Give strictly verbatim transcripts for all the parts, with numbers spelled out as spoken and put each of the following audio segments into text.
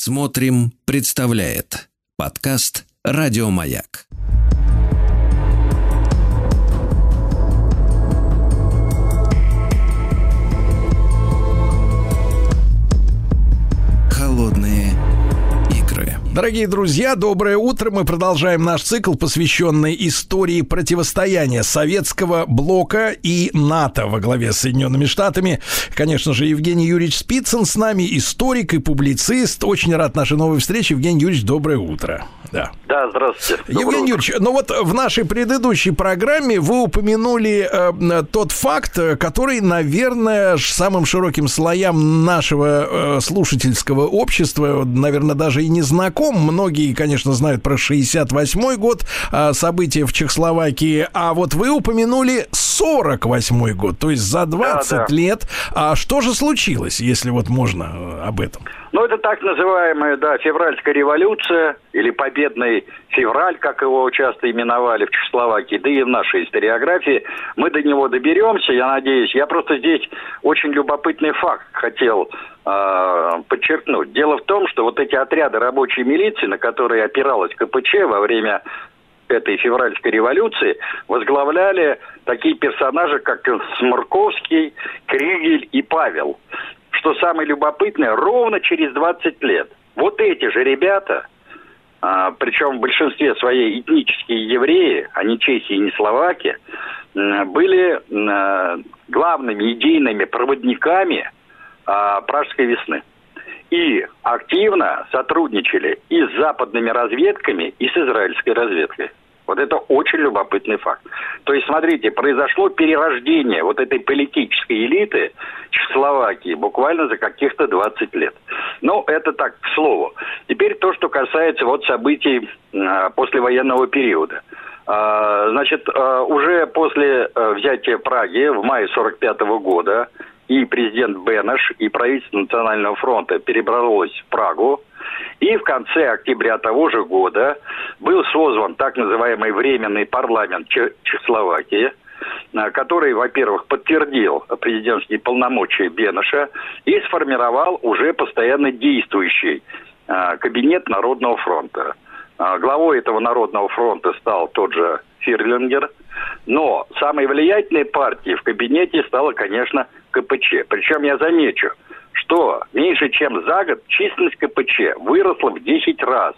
Смотрим, представляет подкаст «Радио Маяк». Холодные игры. Дорогие друзья, доброе утро. Мы продолжаем наш цикл, посвященный истории противостояния советского блока и НАТО во главе с Соединенными Штатами. Конечно же, Евгений Юрьевич Спицын с нами, историк и публицист. Очень рад нашей новой встрече. Евгений Юрьевич, доброе утро. Да, да, здравствуйте. Доброе Евгений утро. Юрьевич, ну вот в нашей предыдущей программе вы упомянули э, тот факт, который, наверное, самым широким слоям нашего э, слушательского общества, наверное, даже и не знаком. Многие, конечно, знают про шестьдесят восьмой год, э, события в Чехословакии, а вот вы упомянули сорок восьмой год, то есть за двадцать да, да. лет. А что же случилось, если вот можно об этом? Ну, это так называемая, да, февральская революция, или победный февраль, как его часто именовали в Чехословакии, да и в нашей историографии. Мы до него доберемся, я надеюсь. Я просто здесь очень любопытный факт хотел э, подчеркнуть. Дело в том, что вот эти отряды рабочей милиции, на которые опиралась ка пэ че во время этой февральской революции, возглавляли такие персонажи, как Сморковский, Кригель и Павел. Что самое любопытное, ровно через двадцать лет вот эти же ребята, а, причем в большинстве своей этнические евреи, а не чехи и не словаки, а, были а, главными идейными проводниками а, Пражской весны. И активно сотрудничали и с западными разведками, и с израильской разведкой. Вот это очень любопытный факт. То есть, смотрите, произошло перерождение вот этой политической элиты Чехословакии буквально за каких-то двадцать лет. Ну, это так, к слову. Теперь то, что касается вот событий э, послевоенного периода. Э, значит, э, уже после э, взятия Праги в мае сорок пятого года и президент Бенеш, и правительство Национального фронта перебралось в Прагу. И в конце октября того же года был созван так называемый Временный парламент Чехословакии, который, во-первых, подтвердил президентские полномочия Бенеша и сформировал уже постоянно действующий кабинет Народного фронта. Главой этого Народного фронта стал тот же Фирлингер, но самой влиятельной партией в кабинете стала, конечно, ка пэ че. Причем я замечу, что меньше чем за год численность ка пэ че выросла в десять раз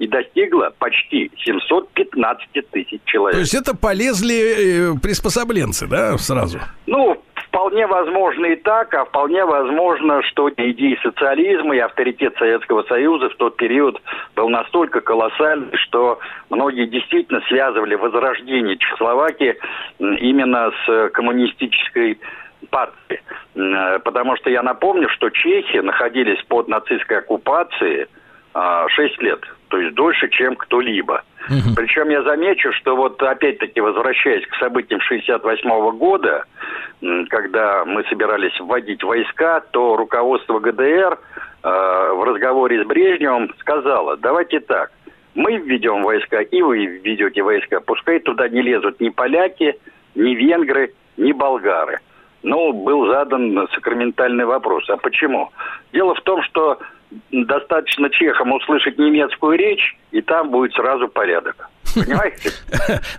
и достигла почти семьсот пятнадцать тысяч человек. То есть это полезли э, приспособленцы, да, сразу? Ну, вполне возможно и так, а вполне возможно, что идеи социализма и авторитет Советского Союза в тот период был настолько колоссальный, что многие действительно связывали возрождение Чехословакии именно с коммунистической партии. Потому что я напомню, что чехи находились под нацистской оккупацией шесть лет, то есть дольше, чем кто-либо. Угу. Причем я замечу, что вот опять-таки, возвращаясь к событиям шестьдесят восьмого года, когда мы собирались вводить войска, то руководство гэ дэ эр э, в разговоре с Брежневым сказало: давайте так, мы введем войска, и вы введете войска, пускай туда не лезут ни поляки, ни венгры, ни болгары. Ну, был задан сакраментальный вопрос. А почему? Дело в том, что достаточно чехам услышать немецкую речь, и там будет сразу порядок. Понимаете?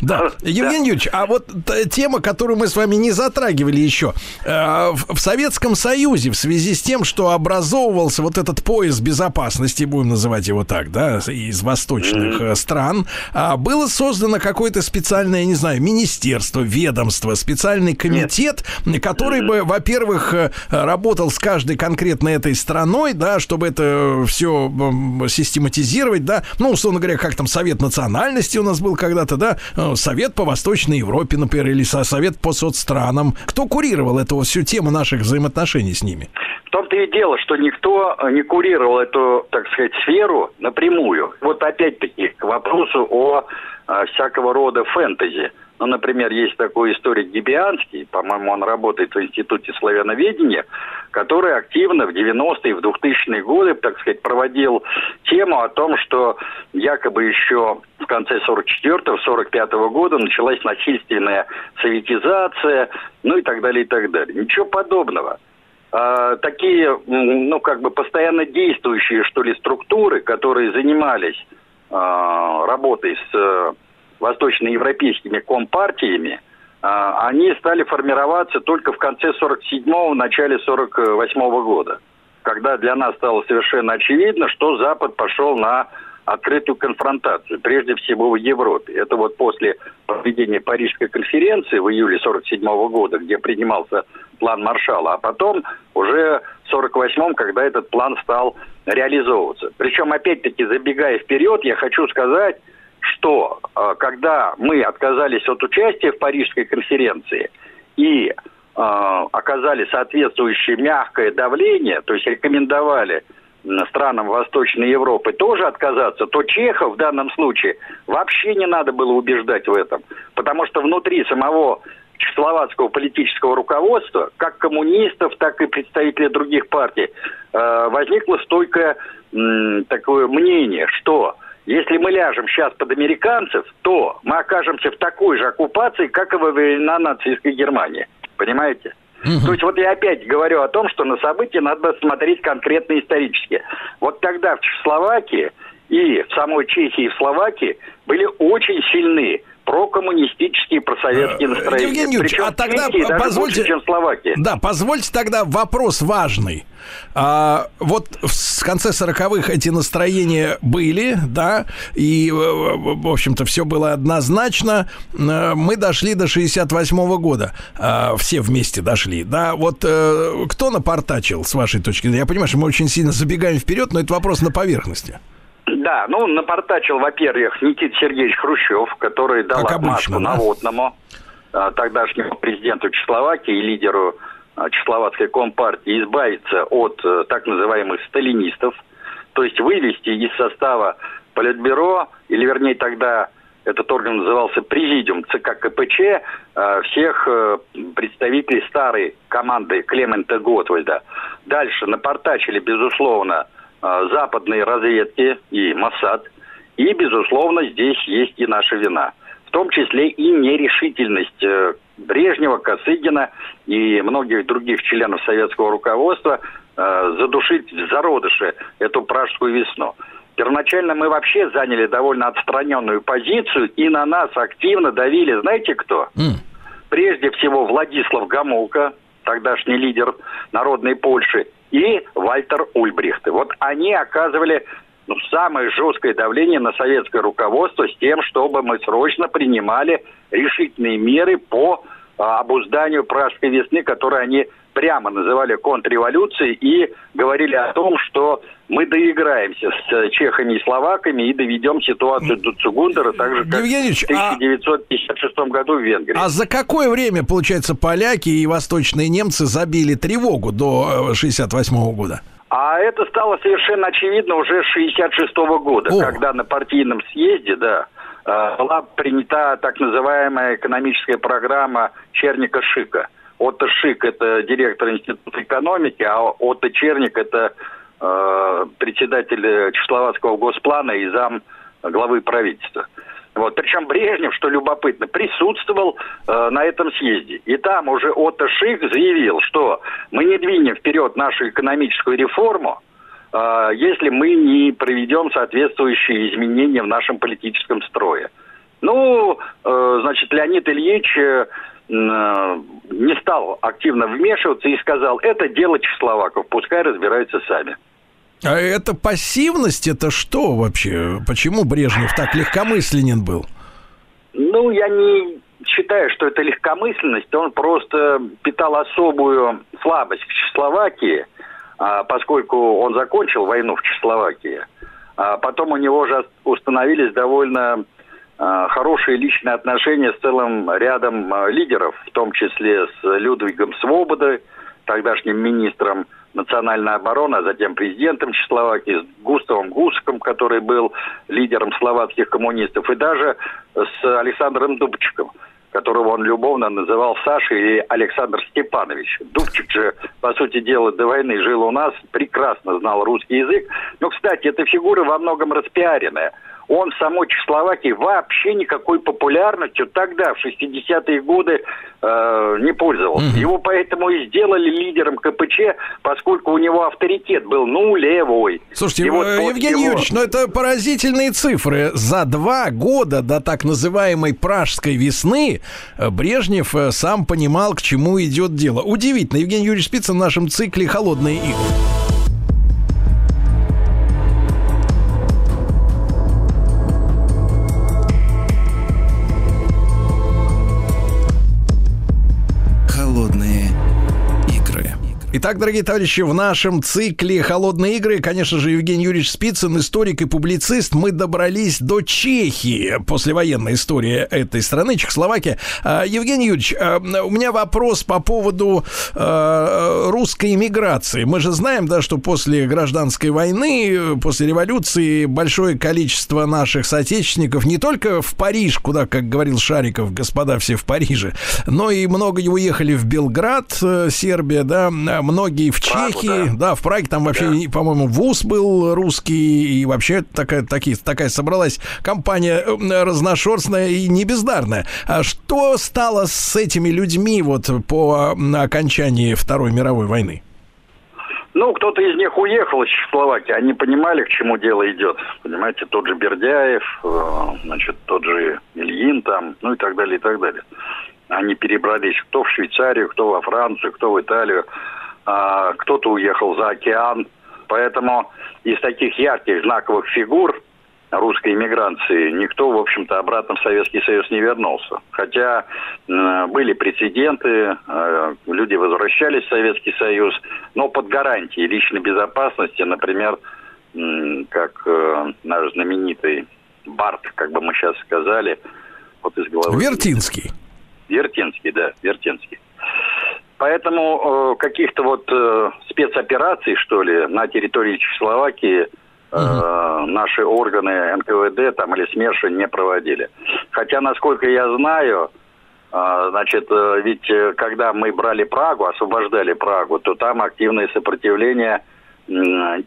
Да. Евгений Юрьевич, а вот тема, которую мы с вами не затрагивали еще. В Советском Союзе в связи с тем, что образовывался вот этот пояс безопасности, будем называть его так, да, из восточных стран, было создано какое-то специальное, я не знаю, министерство, ведомство, специальный комитет, который бы, во-первых, работал с каждой конкретно этой страной, да, чтобы это все систематизировать, да, ну, условно говоря, как там Совет национальности у нас был когда-то, да, Совет по Восточной Европе, например, или Совет по соцстранам. Кто курировал эту всю тему наших взаимоотношений с ними? В том-то и дело, что никто не курировал эту, так сказать, сферу напрямую. Вот опять-таки к вопросу о, о всякого рода фэнтези. Ну, например, есть такой историк Гибианский, по-моему, он работает в Институте славяноведения, который активно в девяностые и в двухтысячные годы, так сказать, проводил тему о том, что якобы еще в конце сорок четвёртого сорок пятого года началась насильственная советизация, ну и так далее, и так далее. Ничего подобного. э, такие, ну, как бы постоянно действующие, что ли, структуры, которые занимались э, работой с э, восточноевропейскими компартиями, э, они стали формироваться только в конце сорок седьмого, начале сорок восьмого года, когда для нас стало совершенно очевидно, что Запад пошел на открытую конфронтацию, прежде всего в Европе. Это вот после проведения Парижской конференции в июле сорок седьмого года, где принимался план Маршалла, а потом уже в сорок восьмом, когда этот план стал реализовываться. Причем, опять-таки, забегая вперед, я хочу сказать, что когда мы отказались от участия в Парижской конференции и э, оказали соответствующее мягкое давление, то есть рекомендовали странам Восточной Европы тоже отказаться, то чехов в данном случае вообще не надо было убеждать в этом. Потому что внутри самого чехословацкого политического руководства, как коммунистов, так и представителей других партий, возникло стойкое такое мнение, что если мы ляжем сейчас под американцев, то мы окажемся в такой же оккупации, как и во времена нацистской Германии. Понимаете? То есть вот я опять говорю о том, что на события надо смотреть конкретно исторически. Вот тогда в Чехословакии и в самой Чехии и в Словакии были очень сильны прокоммунистические, просоветские настроения. Евгений Юрьевич, а тогда позвольте, больше, чем Словакия. Да, позвольте тогда вопрос важный. А, вот в конце сороковых эти настроения были, да, и, в общем-то, все было однозначно. Мы дошли до шестьдесят восьмого года. А, все вместе дошли, да. Вот кто напортачил, с вашей точки зрения? Я понимаю, что мы очень сильно забегаем вперед, но это вопрос на поверхности. Да, ну, напортачил, во-первых, Никита Сергеевич Хрущев, который дал отмашку Наводному, тогдашнему президенту Чехословакии и лидеру чехословацкой компартии, избавиться от так называемых сталинистов, то есть вывести из состава Политбюро, или вернее тогда этот орган назывался Президиум ЦК КПЧ, всех представителей старой команды Клемента Готвальда. Дальше напортачили, безусловно, западные разведки и Моссад. И, безусловно, здесь есть и наша вина. В том числе и нерешительность Брежнева, Косыгина и многих других членов советского руководства задушить в зародыше эту пражскую весну. Первоначально мы вообще заняли довольно отстраненную позицию, и на нас активно давили, знаете кто? Mm. Прежде всего Владислав Гомулка, тогдашний лидер народной Польши, и Вальтер Ульбрихт. Вот они оказывали, ну, самое жесткое давление на советское руководство с тем, чтобы мы срочно принимали решительные меры по а, обузданию пражской весны, которую они прямо называли контрреволюцией, и говорили о том, что мы доиграемся с чехами и словаками и доведем ситуацию до Цугундера, так же, как Евгеньевич, в тысяча девятьсот пятьдесят шестом году в Венгрии. А за какое время, получается, поляки и восточные немцы забили тревогу до шестьдесят восьмого года? А это стало совершенно очевидно уже с шестьдесят шестого года, О. когда на партийном съезде, да, была принята так называемая экономическая программа Черника Шика. Отто Шик – это директор Института экономики, а Отто Черник – это э, председатель Чехословацкого госплана и зам главы правительства. Вот. Причем Брежнев, что любопытно, присутствовал э, на этом съезде. И там уже Отто Шик заявил, что мы не двинем вперед нашу экономическую реформу, э, если мы не проведем соответствующие изменения в нашем политическом строе. Ну, э, значит, Леонид Ильич... Э, не стал активно вмешиваться и сказал, это дело чехословаков, пускай разбираются сами. А это пассивность, это что вообще? Почему Брежнев так легкомысленен был? Ну, я не считаю, что это легкомысленность, он просто питал особую слабость к Чехословакии, поскольку он закончил войну в Чехословакии, а потом у него же установились довольно... хорошие личные отношения с целым рядом лидеров, в том числе с Людвигом Свободой, тогдашним министром национальной обороны, а затем президентом Чехословакии, с Густавом Гусаком, который был лидером словацких коммунистов, и даже с Александром Дубчиком, которого он любовно называл Сашей и Александр Степанович. Дубчик же, по сути дела, до войны жил у нас, прекрасно знал русский язык. Но, кстати, эта фигура во многом распиаренная. он в самой Чехословакии вообще никакой популярностью тогда, в шестидесятые годы, э, не пользовался. Mm-hmm. Его поэтому и сделали лидером ка пэ че, поскольку у него авторитет был нулевой. Слушайте, вот Евгений его... Юрьевич, ну это поразительные цифры. За два года до так называемой «Пражской весны» Брежнев сам понимал, к чему идет дело. Удивительно. Евгений Юрьевич Спицын в нашем цикле «Холодные игры». Итак, дорогие товарищи, в нашем цикле «Холодные игры», конечно же, Евгений Юрьевич Спицын, историк и публицист. Мы добрались до Чехии, послевоенной истории этой страны, Чехословакия. Евгений Юрьевич, у меня вопрос по поводу русской эмиграции. Мы же знаем, да, что после гражданской войны, после революции большое количество наших соотечественников не только в Париж, куда, как говорил Шариков, господа все в Париже, но и много уехали в Белград, Сербия, да, многие в Прагу, Чехии, да. да, в Праге, там вообще, да. по-моему, вуз был русский, и вообще такая, такие, такая собралась компания разношерстная и небездарная. А что стало с этими людьми вот по окончании Второй мировой войны? Ну, кто-то из них уехал из Чехословакии, они понимали, к чему дело идет. Понимаете, тот же Бердяев, значит, тот же Ильин там, ну и так далее, и так далее. Они перебрались кто в Швейцарию, кто во Францию, кто в Италию. Кто-то уехал за океан. Поэтому из таких ярких, знаковых фигур русской эмиграции никто, в общем-то, обратно в Советский Союз не вернулся. Хотя были прецеденты, люди возвращались в Советский Союз, но под гарантией личной безопасности, например, как наш знаменитый Барт, как бы мы сейчас сказали, вот из головы... Вертинский. Вертинский, да, Вертинский. Поэтому э, каких-то вот э, спецопераций, что ли, на территории Чехословакии э, uh-huh. наши органы эн ка вэ дэ там или СМЕРШи не проводили. Хотя, насколько я знаю, э, значит, э, ведь э, когда мы брали Прагу, освобождали Прагу, то там активное сопротивление э,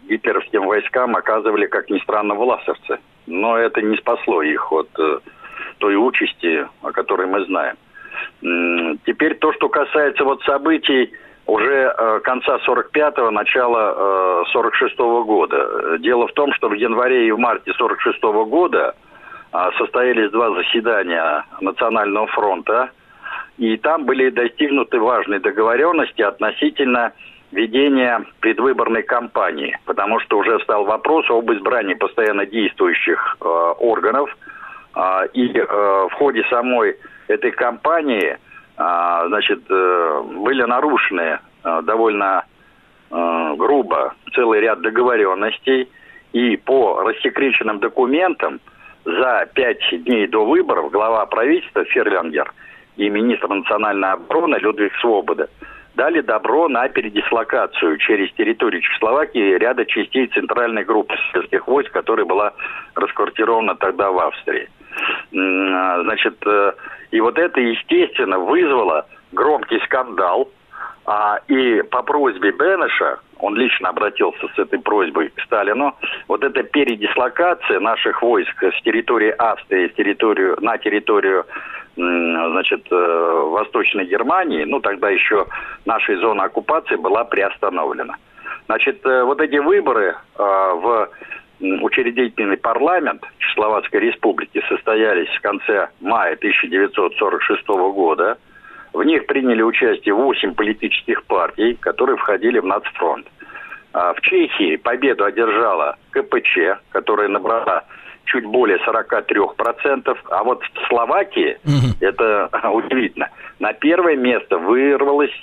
гитлеровским войскам оказывали, как ни странно, власовцы. Но это не спасло их от э, той участи, о которой мы знаем. Теперь то, что касается вот событий уже э, конца сорок пятого, начала э, сорок шестого года. Дело в том, что в январе и в марте сорок шестого года э, состоялись два заседания Национального фронта, и там были достигнуты важные договоренности относительно ведения предвыборной кампании, потому что уже стал вопрос об избрании постоянно действующих э, органов, э, и э, в ходе самой этой кампании, значит, были нарушены довольно грубо целый ряд договоренностей, и по рассекреченным документам за пять дней до выборов глава правительства Фирлингер и министр национальной обороны Людвиг Свобода дали добро на передислокацию через территорию Чехословакии ряда частей центральной группы советских войск, которая была расквартирована тогда в Австрии. Значит, и вот это, естественно, вызвало громкий скандал. И по просьбе Бенеша, он лично обратился с этой просьбой к Сталину, вот эта передислокация наших войск с территории Австрии с территорию, на территорию, значит, Восточной Германии, ну тогда еще нашей зоны оккупации, была приостановлена. Значит, вот эти выборы в Учредительный парламент Чехословацкой Республики состоялись в конце мая тысяча девятьсот сорок шестого года. В них приняли участие восемь политических партий, которые входили в Нацфронт. В Чехии победу одержала ка пэ че, которая набрала чуть более сорок три процента. А вот в Словакии, mm-hmm. это удивительно, на первое место вырвалась